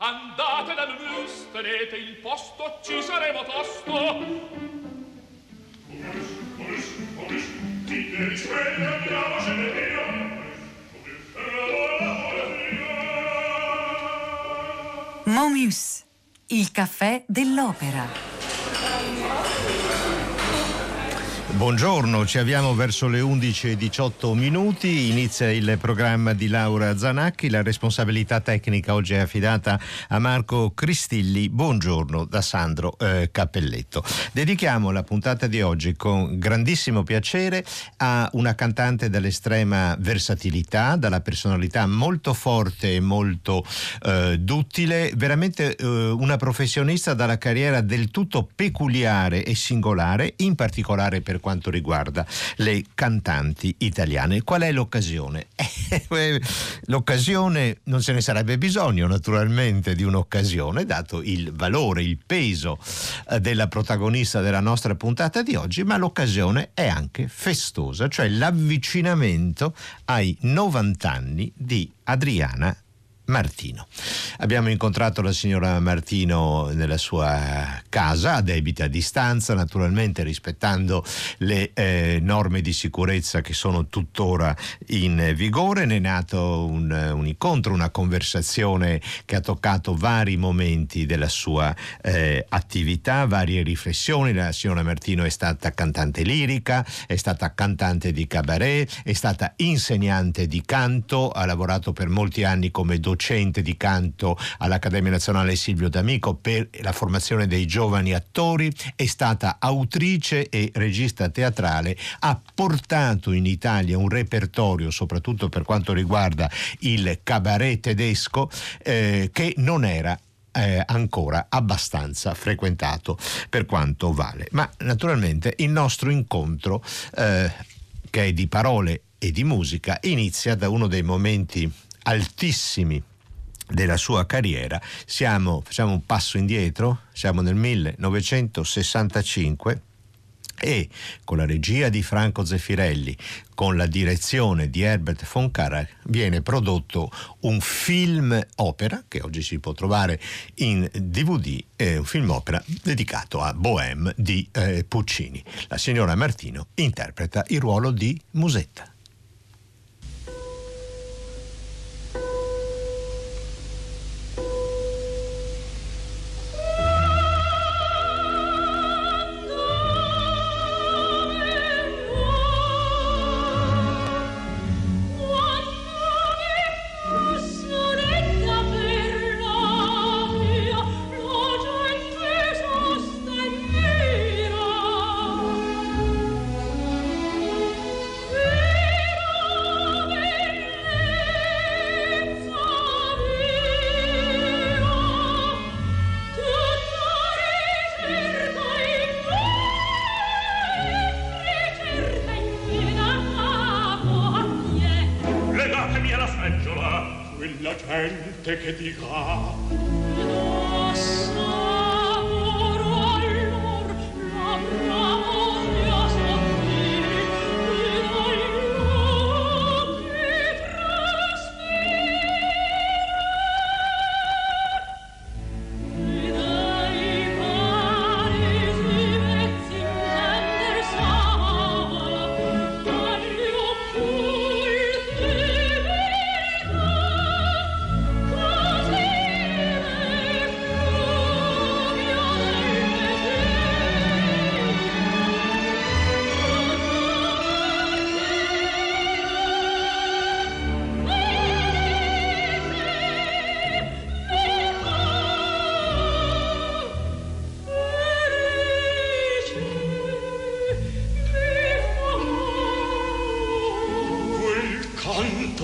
Andate dal MOMUS, tenete il posto, ci saremo tosto. MOMUS, MOMUS, MOMUS, ti devi svegliare, la voce del mio. MOMUS, il caffè dell'opera. Buongiorno, ci avviamo verso le 11:18, inizia il programma di Laura Zanacchi, la responsabilità tecnica oggi è affidata a Marco Cristilli, buongiorno da Sandro Cappelletto. Dedichiamo la puntata di oggi con grandissimo piacere a una cantante dall'estrema versatilità, dalla personalità molto forte e molto duttile, veramente una professionista dalla carriera del tutto peculiare e singolare, in particolare per quanto riguarda le cantanti italiane. Qual è l'occasione? L'occasione, non ce ne sarebbe bisogno naturalmente di un'occasione, dato il valore, il peso della protagonista della nostra puntata di oggi, ma l'occasione è anche festosa, cioè l'avvicinamento ai 90 anni di Adriana Martino. Abbiamo incontrato la signora Martino nella sua casa, a debita distanza, naturalmente rispettando le norme di sicurezza che sono tuttora in vigore. Ne è nato un incontro, una conversazione che ha toccato vari momenti della sua attività, varie riflessioni. La signora Martino è stata cantante lirica, è stata cantante di cabaret, è stata insegnante di canto, ha lavorato per molti anni come docente di canto all'Accademia Nazionale Silvio D'Amico per la formazione dei giovani attori, è stata autrice e regista teatrale, ha portato in Italia un repertorio, soprattutto per quanto riguarda il cabaret tedesco, che non era ancora abbastanza frequentato per quanto vale. Ma naturalmente il nostro incontro, che è di parole e di musica, inizia da uno dei momenti altissimi della sua carriera. Facciamo un passo indietro, siamo nel 1965 e con la regia di Franco Zeffirelli, con la direzione di Herbert von Karajan, viene prodotto un film opera che oggi si può trovare in DVD, un film opera dedicato a Bohème di Puccini. La signora Martino interpreta il ruolo di Musetta. Che dirà lo saprò allor la bravura sottile fino che traspira dei paresi vezzi nel sala all'io pulti.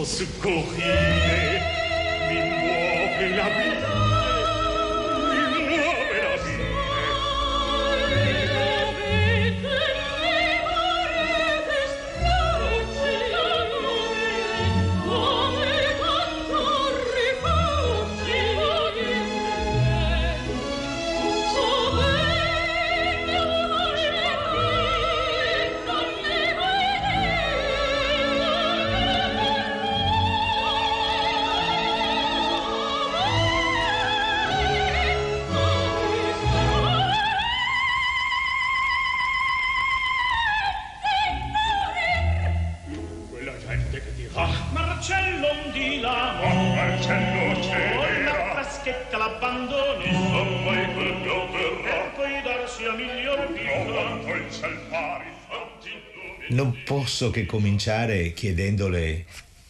Scorrire, mi muove la vita, mi muove la vita. Non posso che cominciare chiedendole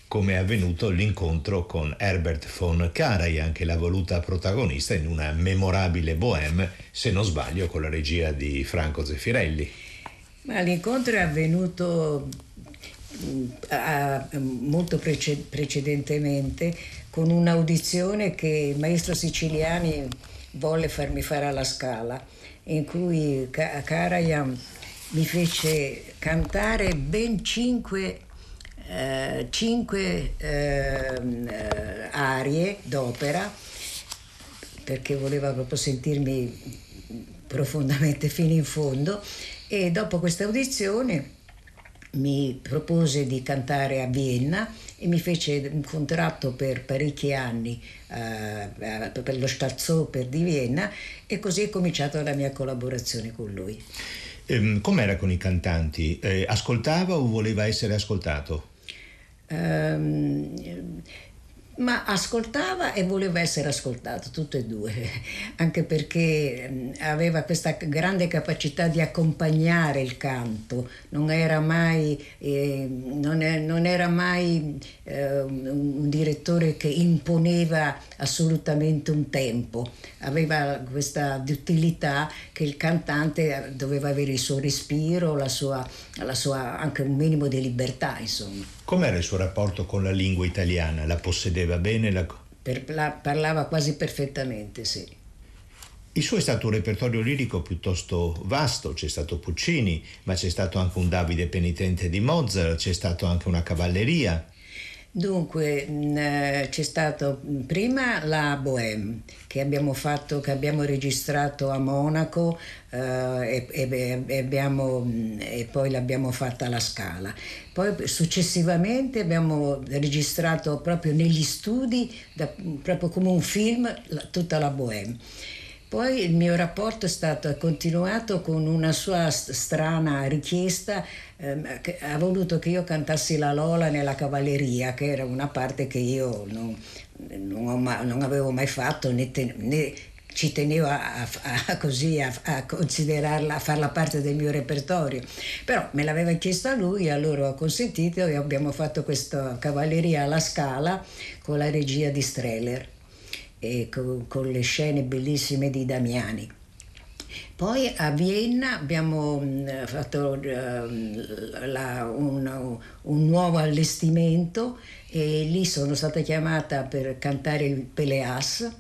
come è avvenuto l'incontro con Herbert von Karajan, che l'ha voluta protagonista in una memorabile Bohème, se non sbaglio con la regia di Franco Zeffirelli. Ma l'incontro è avvenuto molto precedentemente, con un'audizione che il maestro Siciliani volle farmi fare alla Scala, in cui Karajan mi fece cantare ben cinque arie d'opera, perché voleva proprio sentirmi profondamente fino in fondo, e dopo questa audizione mi propose di cantare a Vienna e mi fece un contratto per parecchi anni per lo Staatsoper di Vienna, e così è cominciata la mia collaborazione con lui. Com'era con i cantanti? Ascoltava o voleva essere ascoltato? Ma ascoltava e voleva essere ascoltato, tutte e due, anche perché aveva questa grande capacità di accompagnare il canto, non era mai un direttore che imponeva assolutamente un tempo, aveva questa duttilità che il cantante doveva avere il suo respiro, la sua anche un minimo di libertà, insomma. Com'era il suo rapporto con la lingua italiana? La possedeva bene? Parlava quasi perfettamente, sì. Il suo è stato un repertorio lirico piuttosto vasto, c'è stato Puccini, ma c'è stato anche un Davide penitente di Mozart, c'è stato anche una cavalleria. Dunque, c'è stato prima la Bohème che abbiamo registrato a Monaco e poi l'abbiamo fatta alla Scala. Poi successivamente abbiamo registrato proprio negli studi, proprio come un film, tutta la Bohème. Poi il mio rapporto è continuato con una sua strana richiesta, che ha voluto che io cantassi la Lola nella Cavalleria, che era una parte che io non avevo mai fatto, né ci tenevo a considerarla, a farla parte del mio repertorio. Però me l'aveva chiesta lui, allora ho consentito e abbiamo fatto questa Cavalleria alla Scala con la regia di Streller, e con le scene bellissime di Damiani. Poi a Vienna abbiamo fatto un nuovo allestimento, e lì sono stata chiamata per cantare il Pelléas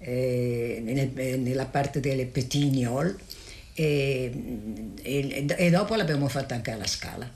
nella parte delle Petignol, e dopo l'abbiamo fatta anche alla Scala.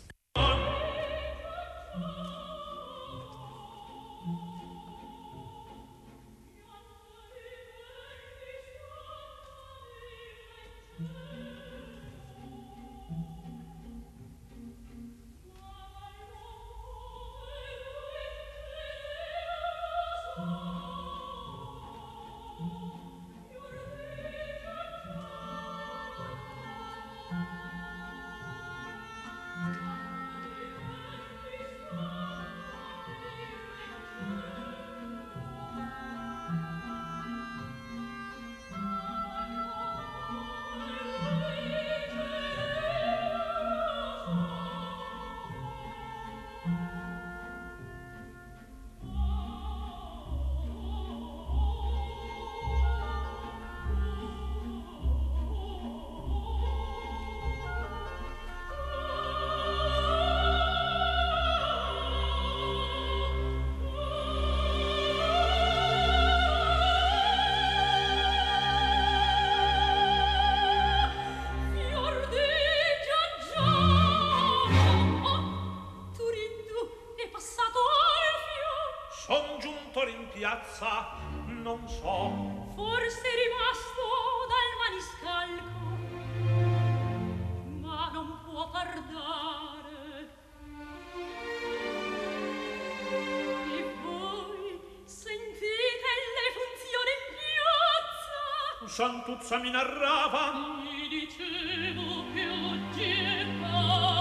Non so, forse è rimasto dal maniscalco, ma non può tardare. E voi sentite le funzioni in piazza? Santuzza mi narrava, mi dicevo che oggi è Pasqua.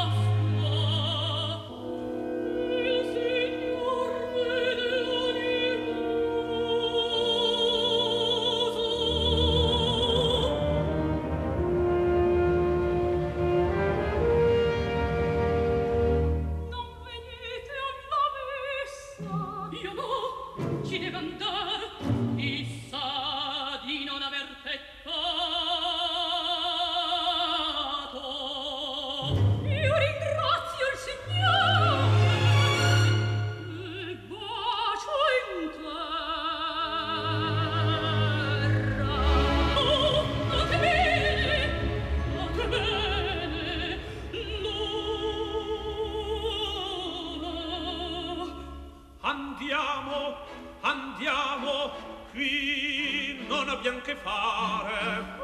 non a bianchefare.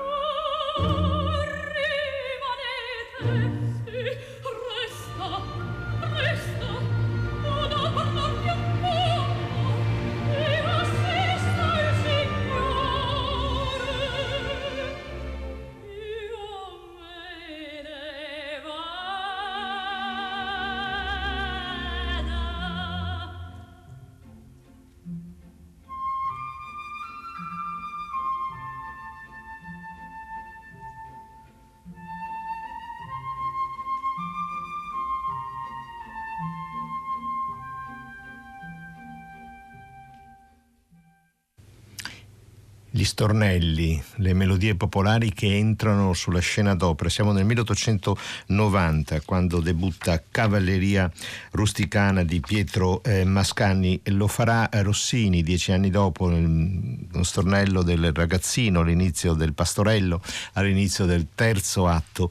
Gli stornelli, le melodie popolari che entrano sulla scena d'opera. Siamo nel 1890 quando debutta Cavalleria Rusticana di Pietro Mascagni. Lo farà Rossini 10 anni dopo, uno stornello del Ragazzino, l'inizio del Pastorello, all'inizio del terzo atto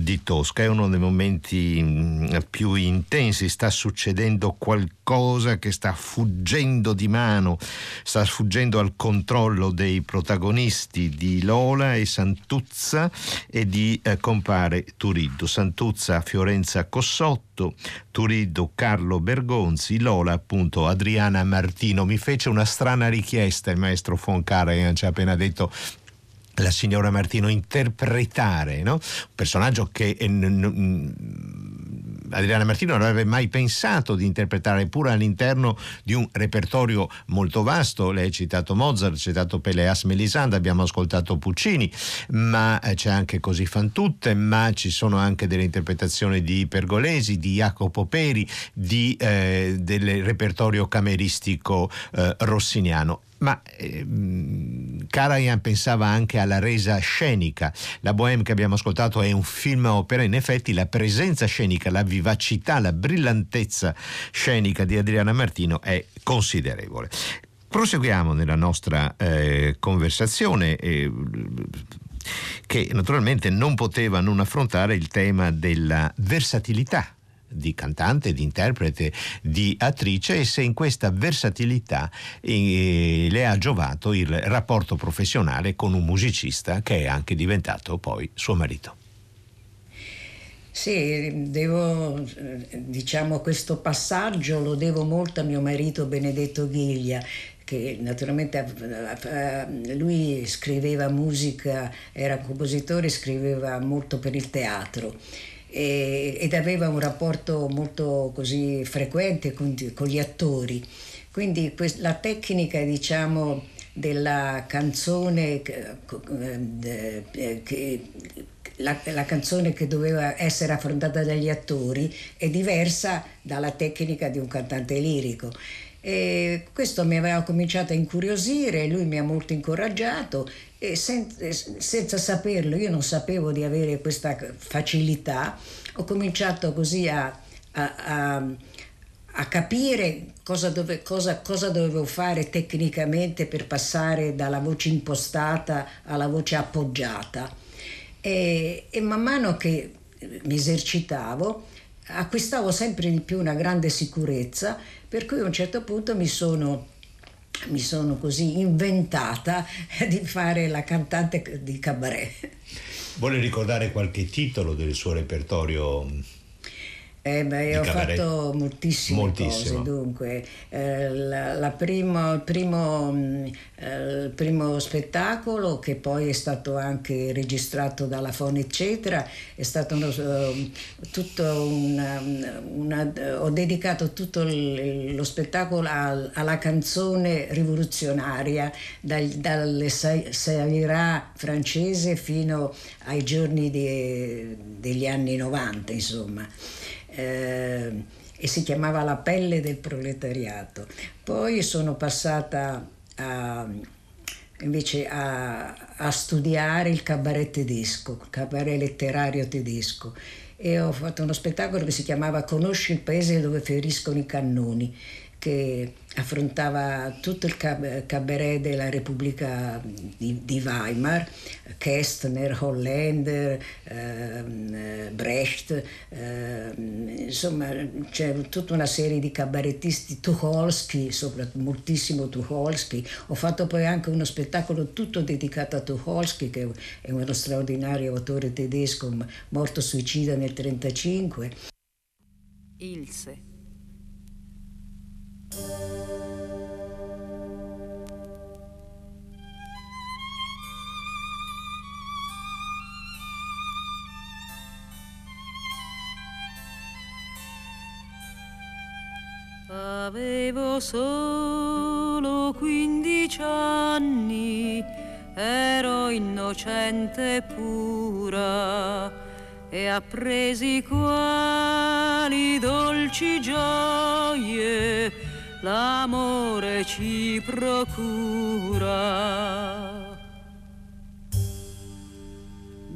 di Tosca. È uno dei momenti più intensi, sta succedendo qualcosa che sta fuggendo di mano, sta sfuggendo al controllo dei protagonisti, di Lola e Santuzza e di compare Turiddu. Santuzza Fiorenza Cossotto, Turiddu Carlo Bergonzi, Lola appunto Adriana Martino. Mi fece una strana richiesta il maestro von Karajan, ci ha appena detto la signora Martino, interpretare, no? Un personaggio che Adriana Martino non avrebbe mai pensato di interpretare, pure all'interno di un repertorio molto vasto. Lei ha citato Mozart, ha citato Pelléas Mélisande, abbiamo ascoltato Puccini, ma c'è anche Così fan tutte, ma ci sono anche delle interpretazioni di Pergolesi, di Jacopo Peri, del repertorio cameristico rossiniano. Ma Karajan pensava anche alla resa scenica. La Bohème che abbiamo ascoltato è un film opera, in effetti la presenza scenica, la vivacità, la brillantezza scenica di Adriana Martino è considerevole. Proseguiamo nella nostra conversazione che naturalmente non poteva non affrontare il tema della versatilità di cantante, di interprete, di attrice, e se in questa versatilità le ha giovato il rapporto professionale con un musicista che è anche diventato poi suo marito. Sì, devo, diciamo, questo passaggio lo devo molto a mio marito Benedetto Ghiglia, che naturalmente lui scriveva musica, era compositore, scriveva molto per il teatro ed aveva un rapporto molto così frequente con gli attori, quindi la tecnica, diciamo, della canzone, la canzone che doveva essere affrontata dagli attori è diversa dalla tecnica di un cantante lirico, e questo mi aveva cominciato a incuriosire. Lui mi ha molto incoraggiato e senza saperlo, io non sapevo di avere questa facilità, ho cominciato così a capire cosa dovevo fare tecnicamente per passare dalla voce impostata alla voce appoggiata, e man mano che mi esercitavo acquistavo sempre di più una grande sicurezza, per cui a un certo punto mi sono così inventata di fare la cantante di cabaret. Vuole ricordare qualche titolo del suo repertorio? Ho fatto moltissime cose, dunque il primo spettacolo, che poi è stato anche registrato dalla Fonit Cetra, è stato ho dedicato tutto lo spettacolo alla canzone rivoluzionaria, dalle salirà francese fino ai giorni degli anni 90, insomma. E si chiamava La pelle del proletariato. Poi sono passata invece a studiare il cabaret tedesco, il cabaret letterario tedesco, e ho fatto uno spettacolo che si chiamava Conosci il paese dove feriscono i cannoni, che affrontava tutto il cabaret della Repubblica di Weimar, Kästner, Holländer, Brecht, insomma c'è tutta una serie di cabarettisti, Tucholsky, soprattutto moltissimo Tucholsky. Ho fatto poi anche uno spettacolo tutto dedicato a Tucholsky, che è uno straordinario autore tedesco morto suicida nel 1935. Ilse. Avevo solo 15 anni, ero innocente e pura, e appresi quali dolci gioie l'amore ci procura.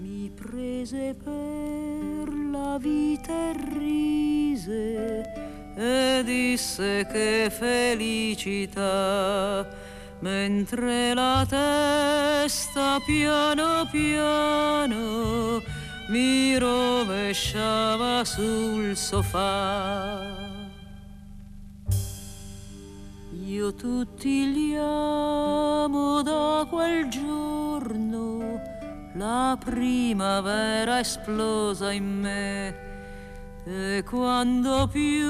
Mi prese per la vita e rise, e disse che felicità, mentre la testa piano piano mi rovesciava sul sofà. Io tutti li amo da quel giorno, la primavera esplosa in me. E quando più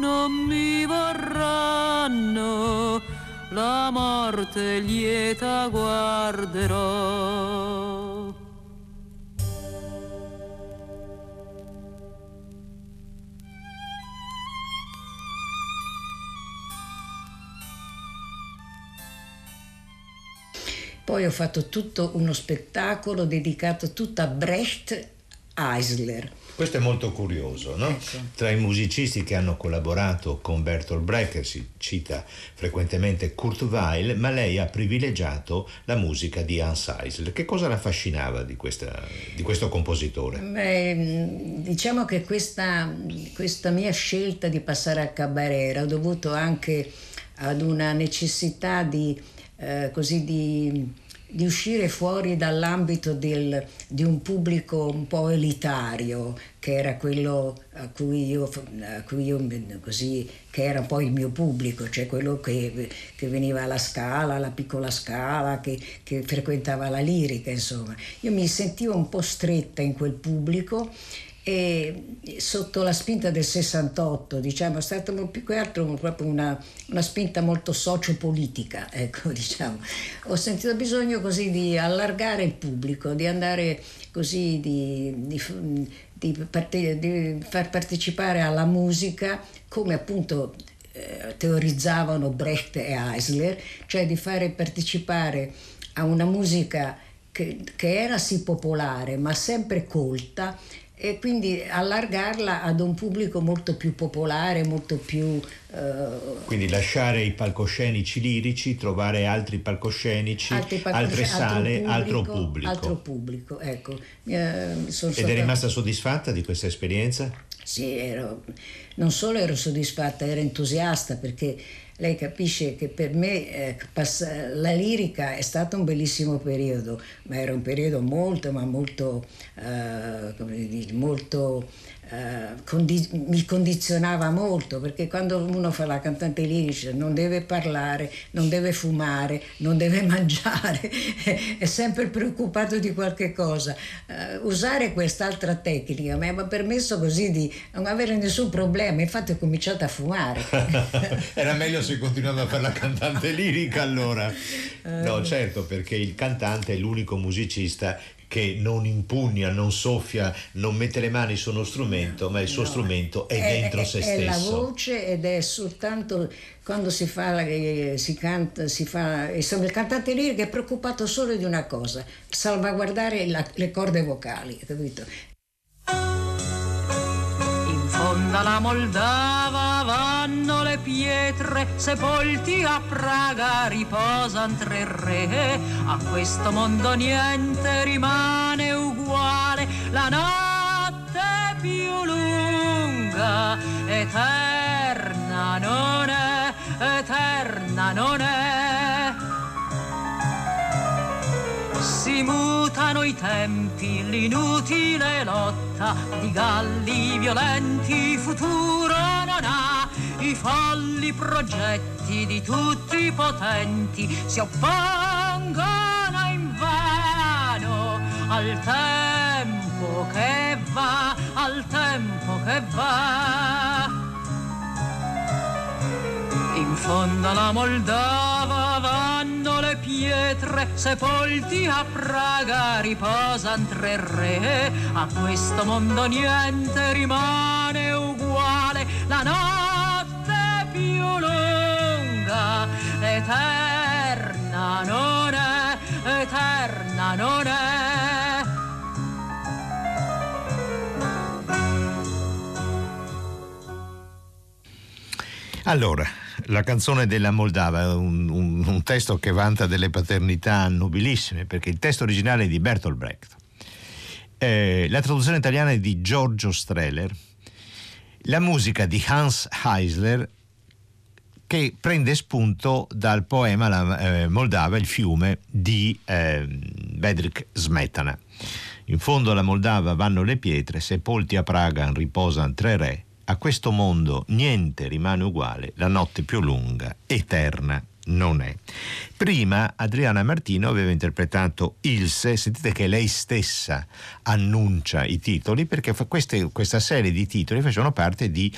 non mi vorranno, la morte lieta guarderò. Poi ho fatto tutto uno spettacolo dedicato tutto a Brecht, Eisler. Questo è molto curioso, no? Ecco. Tra i musicisti che hanno collaborato con Bertolt Brecht si cita frequentemente Kurt Weill, ma lei ha privilegiato la musica di Hanns Eisler. Che cosa la affascinava di questo compositore? Beh, diciamo che questa mia scelta di passare al cabaret era dovuto anche ad una necessità di uscire fuori dall'ambito di un pubblico un po' elitario, che era quello a cui io così, che era un po' il mio pubblico, cioè quello che veniva alla Scala, alla Piccola Scala, che frequentava la lirica, insomma. Io mi sentivo un po' stretta in quel pubblico, e sotto la spinta del 68, diciamo, è stata più che altro proprio una spinta molto sociopolitica, ecco, diciamo. Ho sentito bisogno così di allargare il pubblico, di andare così, di far partecipare alla musica, come appunto teorizzavano Brecht e Eisler, cioè di fare partecipare a una musica che era sì popolare, ma sempre colta, e quindi allargarla ad un pubblico molto più popolare, molto più... Quindi lasciare i palcoscenici lirici, trovare altri palcoscenici, altre sale, altro pubblico. Ecco. Ed è rimasta soddisfatta di questa esperienza? Sì, non solo ero soddisfatta, ero entusiasta, perché lei capisce che per me la lirica è stato un bellissimo periodo, ma era un periodo mi condizionava molto, perché quando uno fa la cantante lirica non deve parlare, non deve fumare, non deve mangiare, è sempre preoccupato di qualche cosa. Usare quest'altra tecnica mi aveva permesso così di non avere nessun problema, infatti ho cominciato a fumare. Era meglio se continuava a fare la cantante lirica, allora. No, certo, perché il cantante è l'unico musicista che non impugna, non soffia, non mette le mani su uno strumento, ma il suo strumento è dentro se stesso. È la voce, ed è soltanto quando il cantante lirico è preoccupato solo di una cosa: salvaguardare le corde vocali, capito? In fondo alla Moldava vanno le pietre, sepolti a Praga riposan tre re. A questo mondo niente rimane uguale, la notte più lunga, eterna non è. eterna non è. Si mutano i tempi, l'inutile lotta di galli violenti futuro non ha. I folli progetti di tutti i potenti si oppongono invano al tempo che va, al tempo che va. In fondo alla Moldava vanno le pietre, sepolti a Praga riposan tre re. A questo mondo niente rimane uguale, la notte più lunga eterna non è, eterna non è. Allora, la canzone della Moldava è un testo che vanta delle paternità nobilissime, perché il testo originale è di Bertolt Brecht, la traduzione italiana è di Giorgio Streller, la musica di Hanns Eisler, che prende spunto dal poema La Moldava, il fiume, di Bedřich Smetana. In fondo alla Moldava vanno le pietre, sepolti a Praga riposan tre re. A questo mondo niente rimane uguale, la notte più lunga, eterna non è. Prima Adriana Martino aveva interpretato Ilse, sentite che lei stessa annuncia i titoli, perché questa serie di titoli facevano parte dei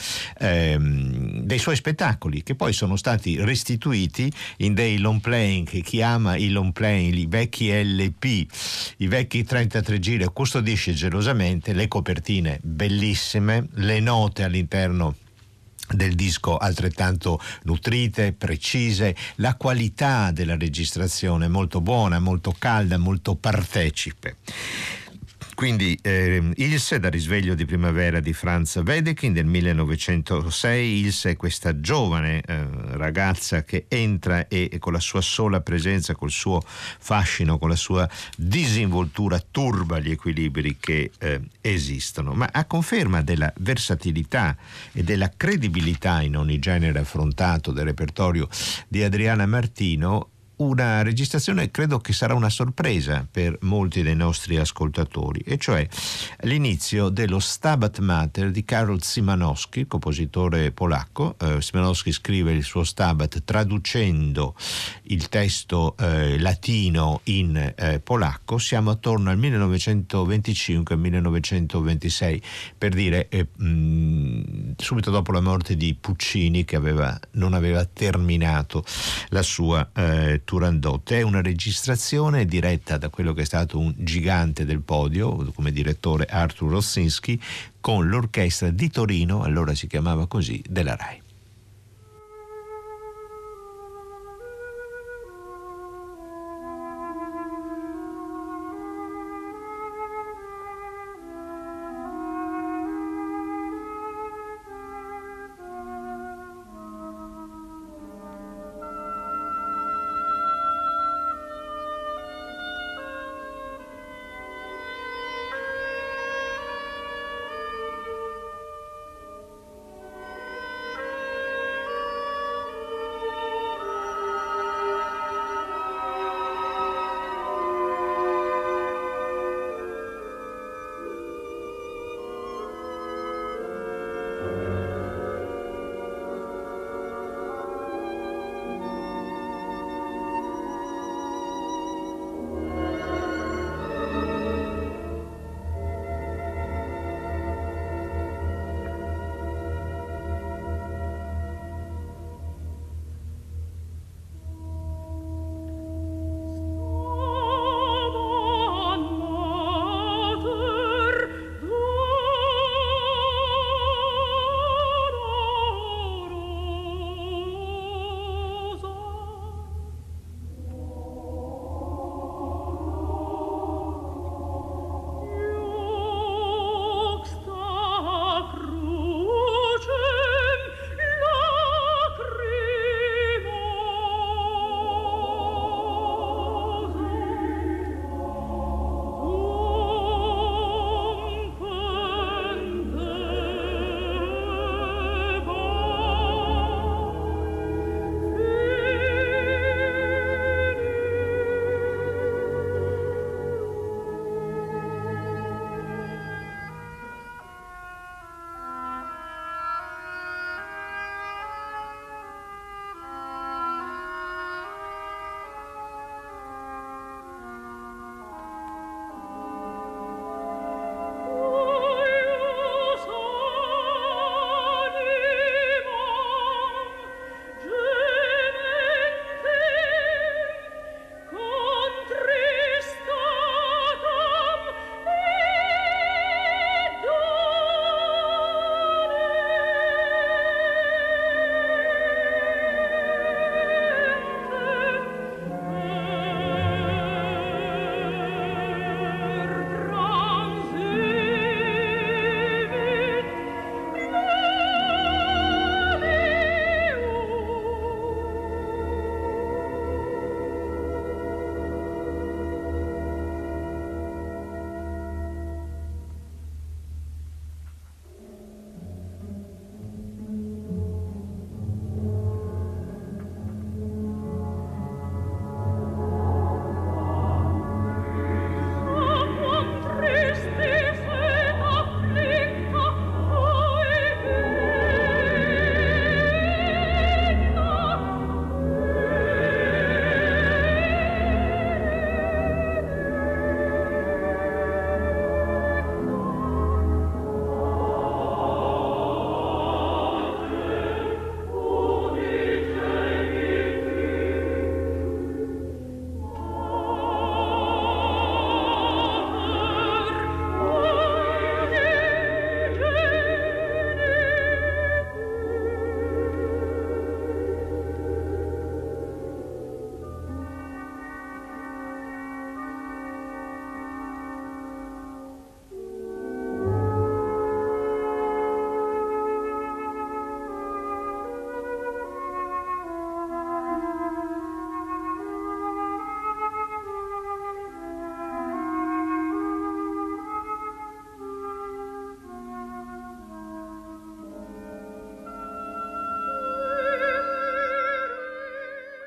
suoi spettacoli, che poi sono stati restituiti in dei long playing, che chi ama i long playing, i vecchi LP, i vecchi 33 giri, custodisce gelosamente le copertine bellissime, le note all'interno del disco altrettanto nutrite, precise, la qualità della registrazione molto buona, molto calda, molto partecipe. Quindi Ilse, da Risveglio di Primavera di Franz Wedekind del 1906, Ilse è questa giovane ragazza che entra e con la sua sola presenza, col suo fascino, con la sua disinvoltura turba gli equilibri che esistono, ma a conferma della versatilità e della credibilità in ogni genere affrontato del repertorio di Adriana Martino, una registrazione credo che sarà una sorpresa per molti dei nostri ascoltatori, e cioè l'inizio dello Stabat Mater di Karol Szymanowski, compositore polacco. Szymanowski scrive il suo Stabat traducendo il testo latino in polacco. Siamo attorno al 1925-1926, per dire subito dopo la morte di Puccini, che non aveva terminato la sua Turandot. È una registrazione diretta da quello che è stato un gigante del podio come direttore, Arthur Rossinski, con l'orchestra di Torino, allora si chiamava così, della RAI.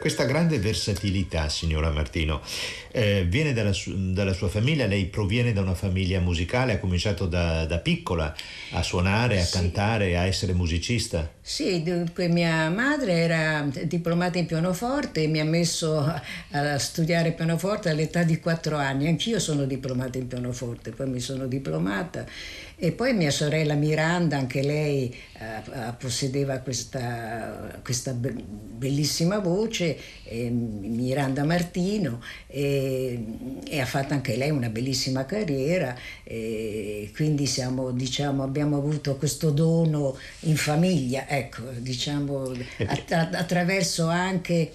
Questa grande versatilità, signora Martino, viene dalla sua famiglia. Lei proviene da una famiglia musicale, ha cominciato da piccola a suonare, a cantare, a essere musicista. Sì, dunque mia madre era diplomata in pianoforte e mi ha messo a studiare pianoforte all'età di 4 anni. Anch'io sono diplomata in pianoforte, poi mi sono diplomata. E poi mia sorella Miranda, anche lei possedeva questa bellissima voce, Miranda Martino, e ha fatto anche lei una bellissima carriera, quindi abbiamo avuto questo dono in famiglia, ecco, diciamo, attraverso anche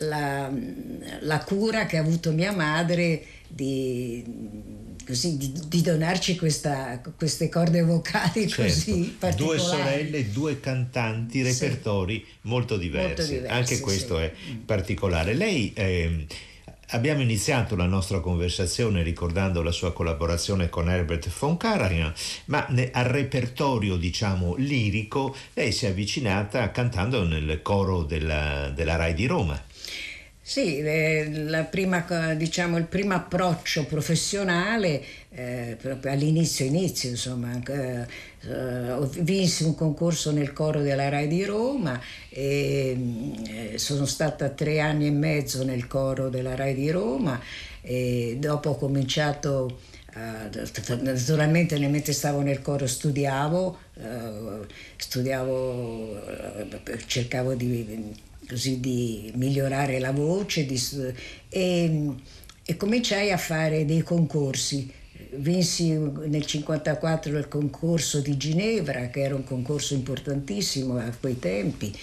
la cura che ha avuto mia madre di donarci queste corde vocali, certo, così particolari. Due sorelle, due cantanti, repertori molto diversi. Anche questo è particolare. Lei, abbiamo iniziato la nostra conversazione ricordando la sua collaborazione con Herbert von Karajan, ma al repertorio, diciamo, lirico lei si è avvicinata cantando nel coro della RAI di Roma. Sì, il primo approccio professionale, proprio all'inizio, insomma, vinsi un concorso nel coro della RAI di Roma e sono stata 3 anni e mezzo nel coro della RAI di Roma, e dopo ho cominciato, naturalmente mentre stavo nel coro studiavo, cercavo di migliorare la voce e cominciai a fare dei concorsi. Vinsi nel 1954 il concorso di Ginevra, che era un concorso importantissimo a quei tempi,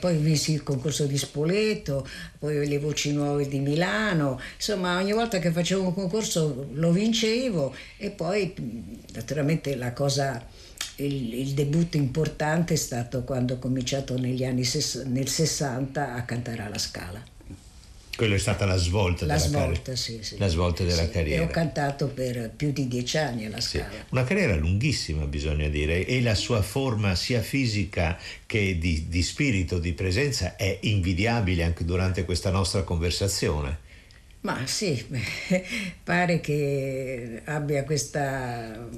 poi vinsi il concorso di Spoleto, poi le voci nuove di Milano. Insomma, ogni volta che facevo un concorso lo vincevo, e poi naturalmente il debutto importante è stato quando ho cominciato nel 60 a cantare alla Scala. Quella è stata la svolta della carriera. E ho cantato per più di 10 anni alla Scala. Sì. Una carriera lunghissima, bisogna dire, e la sua forma sia fisica che di spirito, di presenza, è invidiabile anche durante questa nostra conversazione. Ma sì, pare che abbia questa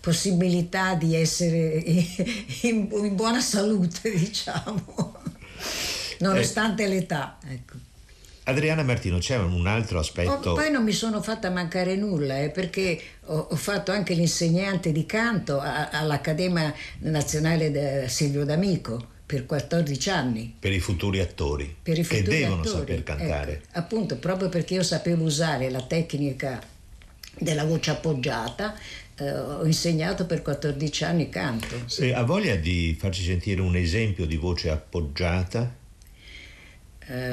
possibilità di essere in buona salute, diciamo, nonostante l'età, ecco. Adriana Martino, c'è un altro aspetto. Poi non mi sono fatta mancare nulla, perché ho fatto anche l'insegnante di canto all'Accademia Nazionale Silvio D'Amico per 14 anni. Per i futuri attori, che devono saper cantare. Ecco, appunto, proprio perché io sapevo usare la tecnica della voce appoggiata, ho insegnato per 14 anni canto. Se ha voglia di farci sentire un esempio di voce appoggiata?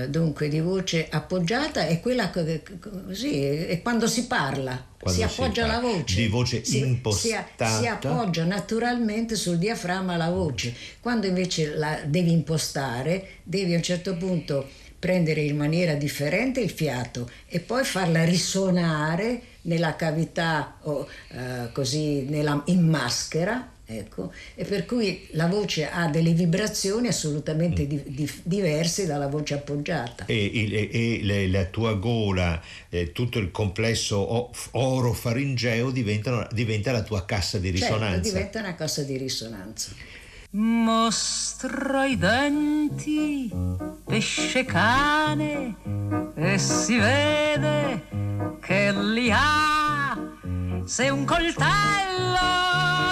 Dunque, di voce appoggiata è quella così, è quando si parla. Quando si appoggia la voce, di voce impostata. Si appoggia naturalmente sul diaframma la voce. Quando invece la devi impostare, devi a un certo punto prendere in maniera differente il fiato e poi farla risuonare nella cavità in maschera, ecco, e per cui la voce ha delle vibrazioni assolutamente diverse dalla voce appoggiata, e la tua gola, tutto il complesso orofaringeo diventa la tua cassa di risonanza. Certo, diventa una cassa di risonanza. Mostra i denti, pesce cane, e si vede che li ha. Se un coltello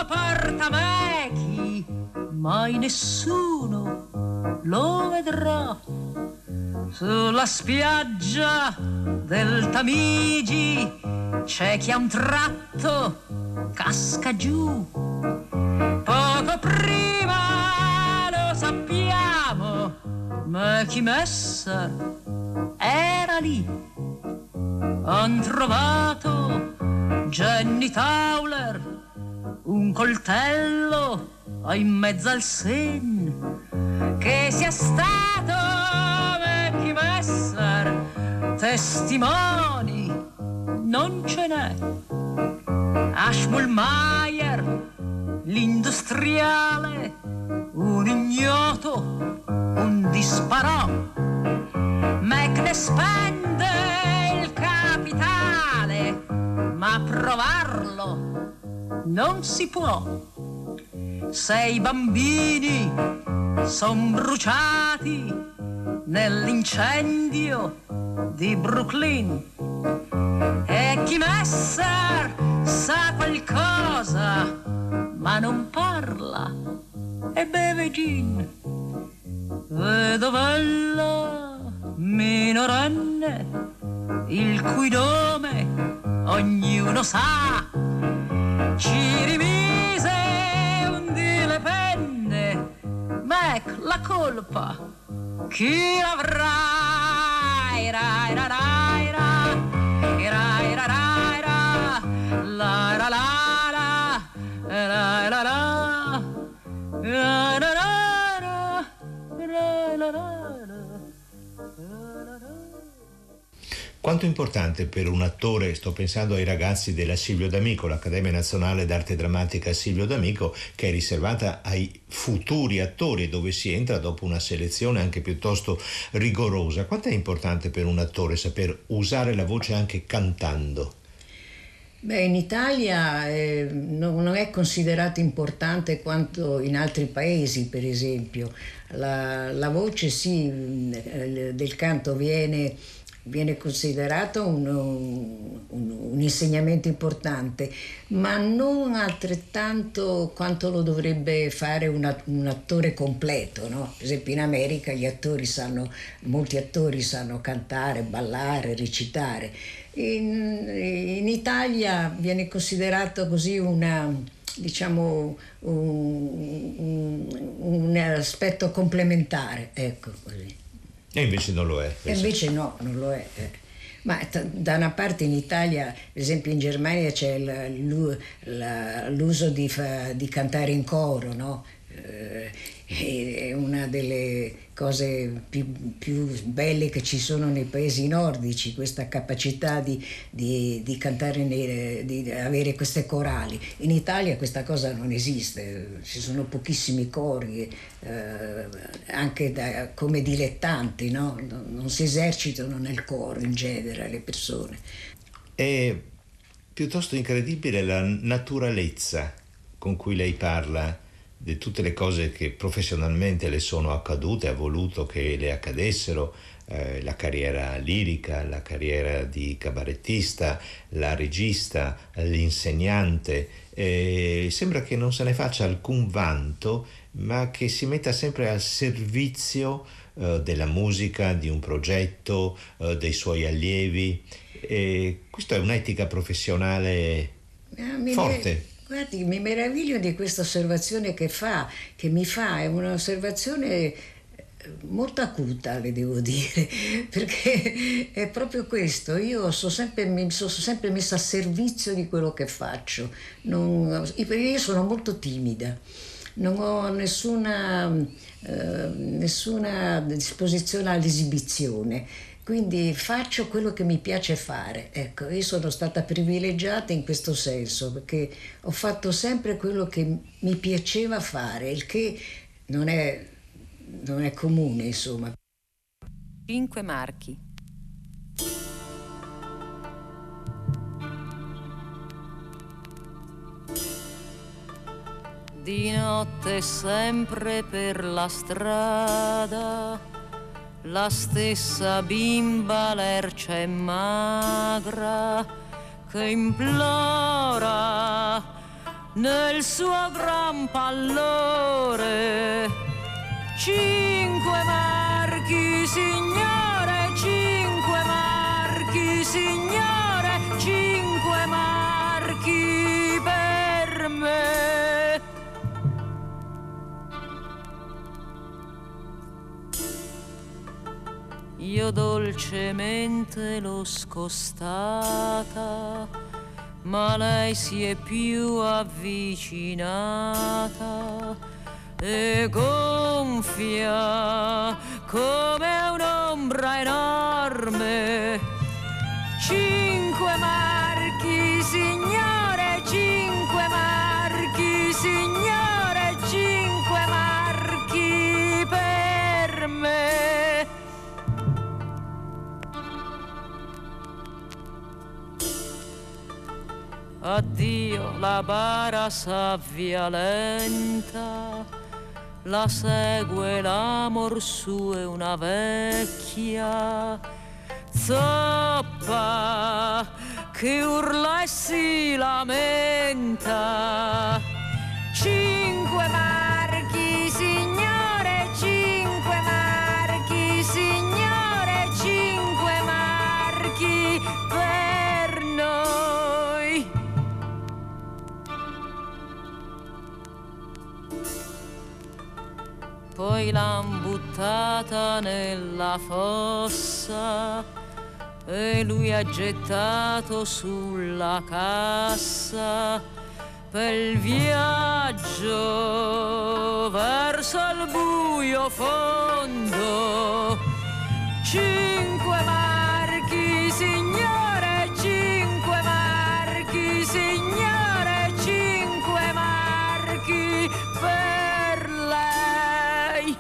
porta Macchi, mai nessuno lo vedrà. Sulla spiaggia del Tamigi c'è chi a un tratto casca giù. Poco prima lo sappiamo, Mackie Messer era lì. Han trovato Jenny Tauler, un coltello in mezzo al sen. Che sia stato Mackie Messer, testimoni non ce n'è. Ashmolmeyer, l'industriale, un ignoto, un disparò. me che ne spende il capitale, ma provarlo non si può. Se i bambini son bruciati nell'incendio di Brooklyn, e chi Messer sa qualcosa ma non parla e beve gin. Vedovella minorenne, il cui nome ognuno sa, ci rimise un di le penne, ma ecco la colpa chi l'avrà? Ira, ira, ira, ira, ira, ira, ira, la, ira, la, la, la, la, la, la, la. Quanto importante per un attore, sto pensando ai ragazzi della Silvio D'Amico, l'Accademia Nazionale d'Arte Drammatica Silvio D'Amico, che è riservata ai futuri attori, dove si entra dopo una selezione anche piuttosto rigorosa. Quanto è importante per un attore saper usare la voce anche cantando? Beh, in Italia non è considerato importante quanto in altri paesi, per esempio. La voce sì, del canto viene considerato un insegnamento importante, ma non altrettanto quanto lo dovrebbe fare un attore completo, no? Per esempio in America molti attori sanno cantare, ballare, recitare. In Italia viene considerato così un aspetto complementare, ecco così. E invece non lo è. E invece no, non lo è. Ma da una parte in Italia, per esempio in Germania, c'è l'uso di cantare in coro, no? È una delle cose più belle che ci sono nei paesi nordici, questa capacità di cantare, di avere queste corali. In Italia questa cosa non esiste, ci sono pochissimi cori, anche come dilettanti, no? Non si esercitano nel coro in genere le persone. È piuttosto incredibile la naturalezza con cui lei parla di tutte le cose che professionalmente le sono accadute, ha voluto che le accadessero, la carriera lirica, la carriera di cabarettista, la regista, l'insegnante. Sembra che non se ne faccia alcun vanto, ma che si metta sempre al servizio della musica, di un progetto, dei suoi allievi. Questa è un'etica professionale forte. Guardi, mi meraviglio di questa osservazione che mi fa, è un'osservazione molto acuta, le devo dire, perché è proprio questo, io mi sono sempre messa a servizio di quello che faccio, io sono molto timida, non ho nessuna disposizione all'esibizione. Quindi faccio quello che mi piace fare, ecco, io sono stata privilegiata in questo senso, perché ho fatto sempre quello che mi piaceva fare, il che non è comune, insomma. 5 marchi. Di notte sempre per la strada, la stessa bimba lercia e magra che implora nel suo gran pallore. 5 marchi, signore, 5 marchi, signore, 5 marchi per me. Io dolcemente l'ho scostata, ma lei si è più avvicinata e gonfia come un'ombra enorme. 5 marchi, signore, 5 marchi, signore, 5 marchi per me. addio la bara savia lenta, la segue l'amor su e una vecchia zoppa che urla e si lamenta. 5 marchi, signore, 5 marchi, signore, 5 marchi per noi. Poi l'han buttata nella fossa e lui ha gettato sulla cassa per il viaggio verso il buio fondo. 5 marchi, signore, 5 marchi, signore, 5 marchi per lei.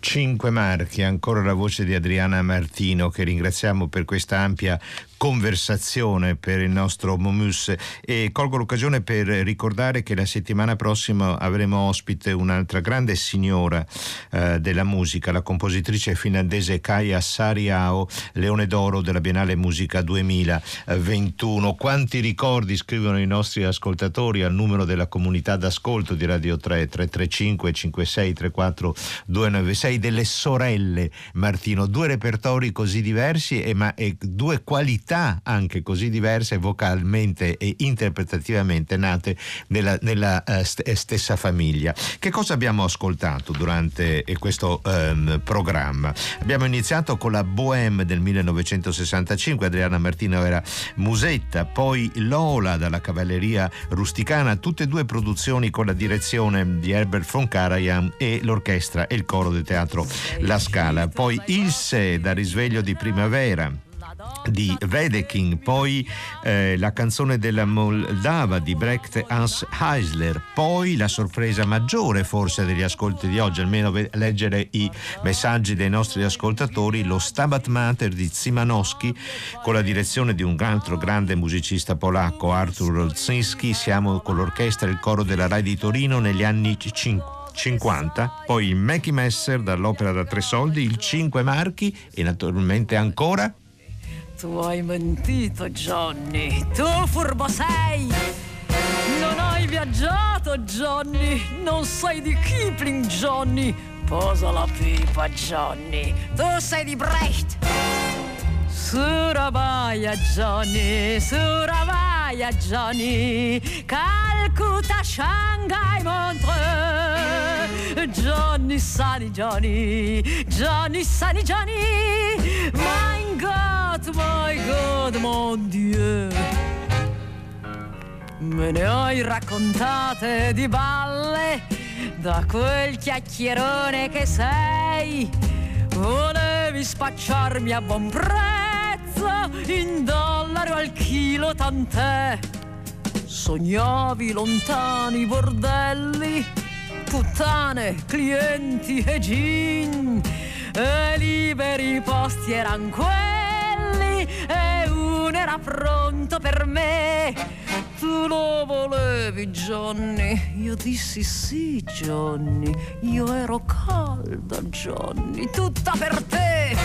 5 marchi, ancora la voce di Adriana Martino, che ringraziamo per questa ampia conversazione per il nostro MOMUS, e colgo l'occasione per ricordare che la settimana prossima avremo ospite un'altra grande signora della musica, la compositrice finlandese Kaija Saariaho, Leone d'Oro della Biennale Musica 2021. Quanti ricordi, scrivono i nostri ascoltatori al numero della comunità d'ascolto di Radio 3, 335 56 34 296, delle sorelle Martino, due repertori così diversi e due qualità anche così diverse vocalmente e interpretativamente, nate nella stessa famiglia. Che cosa abbiamo ascoltato durante questo programma? Abbiamo iniziato con la Bohème del 1965, Adriana Martino era Musetta, poi Lola dalla Cavalleria Rusticana, tutte e due produzioni con la direzione di Herbert von Karajan e l'orchestra e il coro del teatro La Scala, poi Ilse da Risveglio di Primavera di Wedekind, poi la canzone della Moldava di Brecht Hanns Eisler, poi la sorpresa maggiore forse degli ascolti di oggi, almeno leggere i messaggi dei nostri ascoltatori, lo Stabat Mater di Szymanowski con la direzione di un altro grande musicista polacco, Artur Rudzinski. Siamo con l'orchestra e il coro della RAI di Torino negli anni 50, poi il Mackie Messer dall'opera da 3 soldi, il 5 marchi e naturalmente ancora Tu hai mentito, Johnny, tu furbo sei! Non hai viaggiato, Johnny, non sei di Kipling, Johnny, posa la pipa, Johnny, tu sei di Brecht! Surabaya Johnny, Surabaya Johnny, Calcutta, Shanghai, Montreux, Johnny, sunny Johnny, Johnny, sunny Johnny, my God, mon Dieu. Me ne hai raccontate di balle da quel chiacchierone che sei. Volevi spacciarmi a buon prezzo, in dollaro al chilo tant'è. Sognavi lontani bordelli, puttane, clienti e gin, e liberi posti eran quelli, e uno era pronto per me. Tu lo volevi, Johnny, io dissi sì, Johnny, io ero calda, Johnny, tutta per te.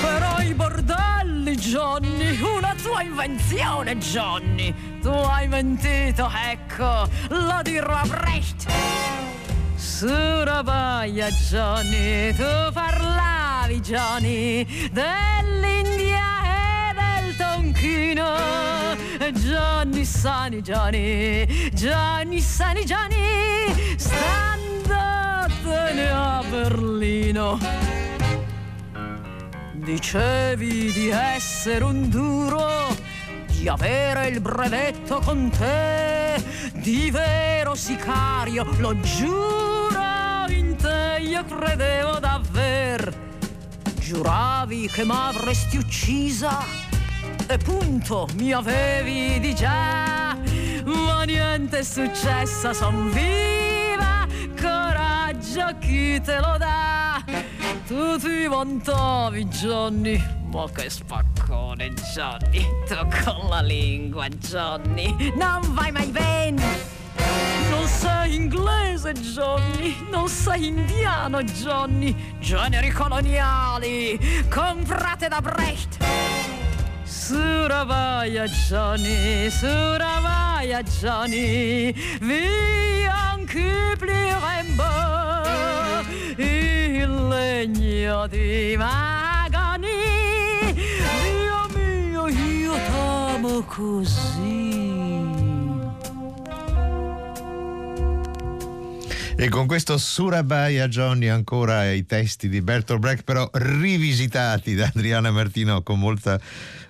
Però i bordelli, Johnny, una tua invenzione, Johnny, tu hai mentito, ecco, lo dirò a Brecht. Surabaya Johnny, tu parlavi, Johnny, dell'India e del Tonchino, Johnny, sunny Johnny, Johnny, sunny Johnny, standatene a Berlino. Dicevi di essere un duro, di avere il brevetto con te, di vero sicario, lo giuro, in te io credevo davver. Giuravi che m'avresti uccisa e punto, mi avevi di già, ma niente è successo, son viva, coraggio chi te lo dà. tu ti vantavi, Johnny. Ma che spaccone, Johnny. Tu con la lingua, Johnny. Non vai mai bene. Non sei inglese, Johnny, non sei indiano, Johnny. Generi coloniali, comprate da Brecht. Surabaya Johnny, Surabaya Johnny, vi ancuplieremo il legno di Magani. Dio mio, io t'amo così. E con questo Surabaya Johnny ancora i testi di Bertolt Brecht, però rivisitati da Adriana Martino con molta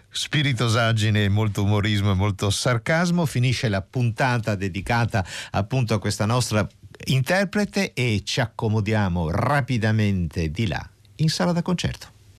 spiritosaggine, molto umorismo e molto sarcasmo. Finisce la puntata dedicata appunto a questa nostra interprete e ci accomodiamo rapidamente di là in sala da concerto.